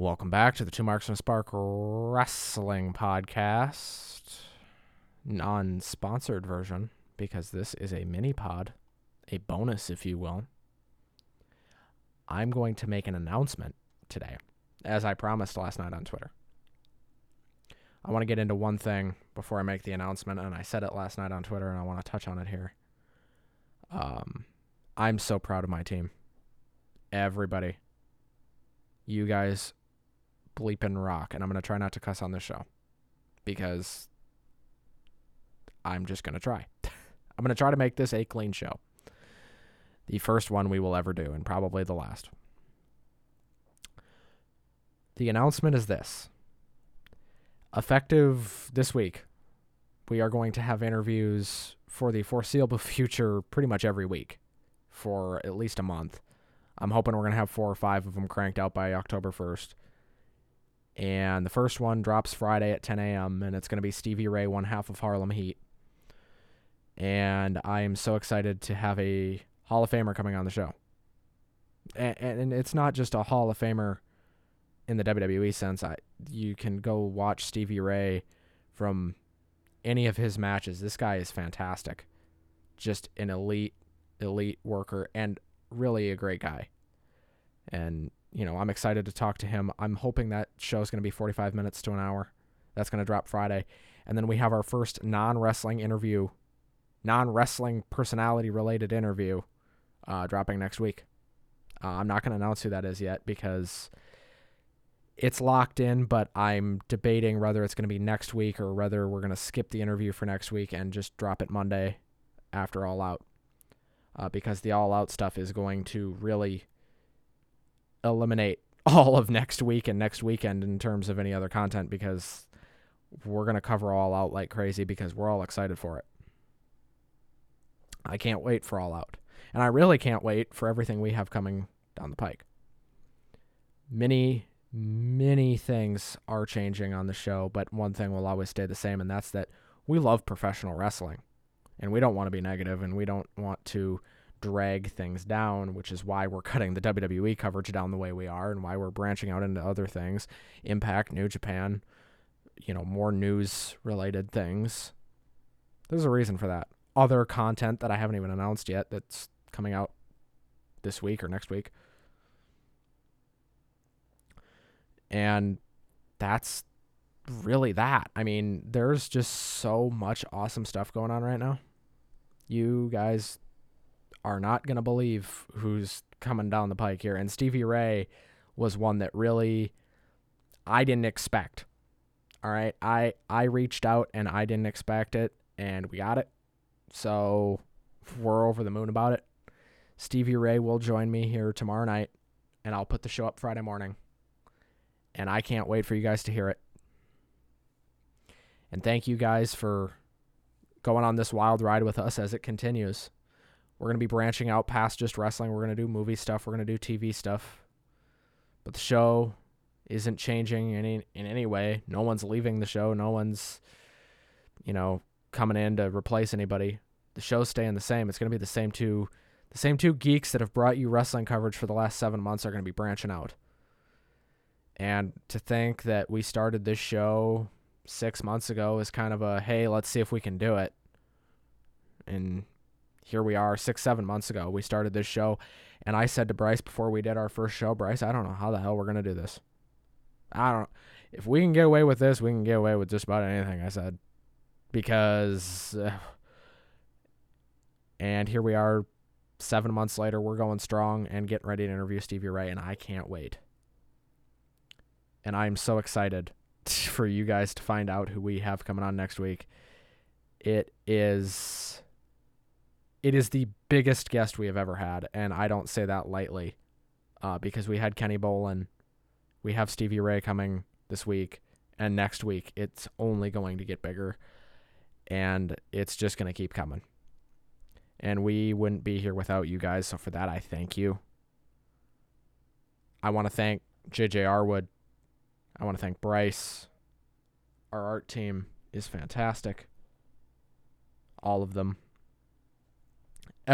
Welcome back to the Two Marks and a Spark Wrestling Podcast. Non-sponsored version, because this is a mini-pod, a bonus, if you will. I'm going to make an announcement today, as I promised last night on Twitter. I want to get into one thing before I make the announcement, and I said it last night on Twitter, and I want to touch on it here. I'm so proud of my team. Everybody. You guys... bleeping rock, and I'm going to try not to cuss on this show because I'm just going to try. I'm going to try to make this a clean show. The first one we will ever do, and probably the last. The announcement is this. Effective this week, we are going to have interviews for the foreseeable future pretty much every week for at least a month. I'm hoping we're going to have 4 or 5 of them cranked out by October 1st. And the first one drops Friday at 10 a.m., and it's going to be Stevie Ray, one half of Harlem Heat. And I am so excited to have a Hall of Famer coming on the show. And it's not just a Hall of Famer in the WWE sense. You can go watch Stevie Ray from any of his matches. This guy is fantastic. Just an elite worker, and really a great guy. And... you know, I'm excited to talk to him. I'm hoping that show is going to be 45 minutes to an hour. That's going to drop Friday. And then we have our first non-wrestling interview, non-wrestling personality-related interview dropping next week. I'm not going to announce who that is yet because it's locked in, but I'm debating whether it's going to be next week or whether we're going to skip the interview for next week and just drop it Monday after All Out because the All Out stuff is going to really... eliminate all of next week and next weekend in terms of any other content because we're going to cover All Out like crazy because we're all excited for it. I can't wait for All Out. And I really can't wait for everything we have coming down the pike. Many, many things are changing on the show, but one thing will always stay the same, and that's that we love professional wrestling. And we don't want to be negative, and we don't want to... drag things down, which is why we're cutting the WWE coverage down the way we are and why we're branching out into other things. Impact, New Japan, you know, more news-related things. There's a reason for that. Other content that I haven't even announced yet that's coming out this week or next week. And that's really that. I mean, there's just so much awesome stuff going on right now. You guys... are not going to believe who's coming down the pike here. And Stevie Ray was one that really I didn't expect. All right. I reached out and I didn't expect it, and we got it. So we're over the moon about it. Stevie Ray will join me here tomorrow night, and I'll put the show up Friday morning. And I can't wait for you guys to hear it. And thank you guys for going on this wild ride with us as it continues. We're going to be branching out past just wrestling. We're going to do movie stuff. We're going to do TV stuff. But the show isn't changing in any way. No one's leaving the show. No one's, you know, coming in to replace anybody. The show's staying the same. It's going to be the same two geeks that have brought you wrestling coverage for the last 7 months are going to be branching out. And to think that we started this show 6 months ago is kind of a, hey, let's see if we can do it. And... here we are 6-7 months ago. We started this show, and I said to Bryce before we did our first show, Bryce, I don't know how the hell we're going to do this. If we can get away with this, we can get away with just about anything, I said. Because, and here we are 7 months later, we're going strong and getting ready to interview Stevie Ray, and I can't wait. And I'm so excited for you guys to find out who we have coming on next week. It is the biggest guest we have ever had, and I don't say that lightly because we had Kenny Bolin. We have Stevie Ray coming this week, and next week it's only going to get bigger, and it's just going to keep coming. And we wouldn't be here without you guys, so for that I thank you. I want to thank J.J. Arwood. I want to thank Bryce. Our art team is fantastic. All of them.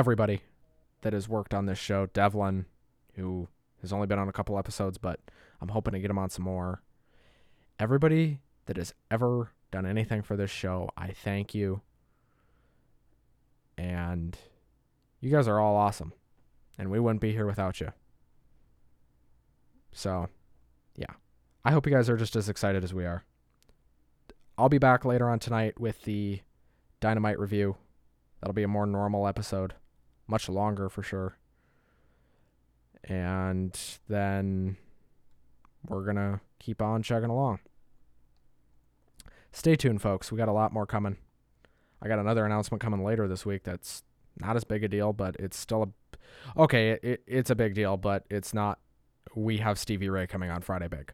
Everybody that has worked on this show, Devlin, who has only been on a couple episodes, but I'm hoping to get him on some more. Everybody that has ever done anything for this show, I thank you. And you guys are all awesome. And we wouldn't be here without you. So, yeah. I hope you guys are just as excited as we are. I'll be back later on tonight with the Dynamite review. That'll be a more normal episode. Much longer for sure. And then we're going to keep on chugging along. Stay tuned, folks. We got a lot more coming. I got another announcement coming later this week that's not as big a deal, but it's still a... Okay, it's a big deal, but it's not... We have Stevie Ray coming on Friday big.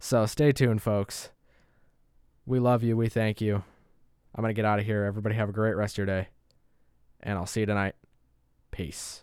So stay tuned, folks. We love you. We thank you. I'm going to get out of here. Everybody have a great rest of your day. And I'll see you tonight. Peace.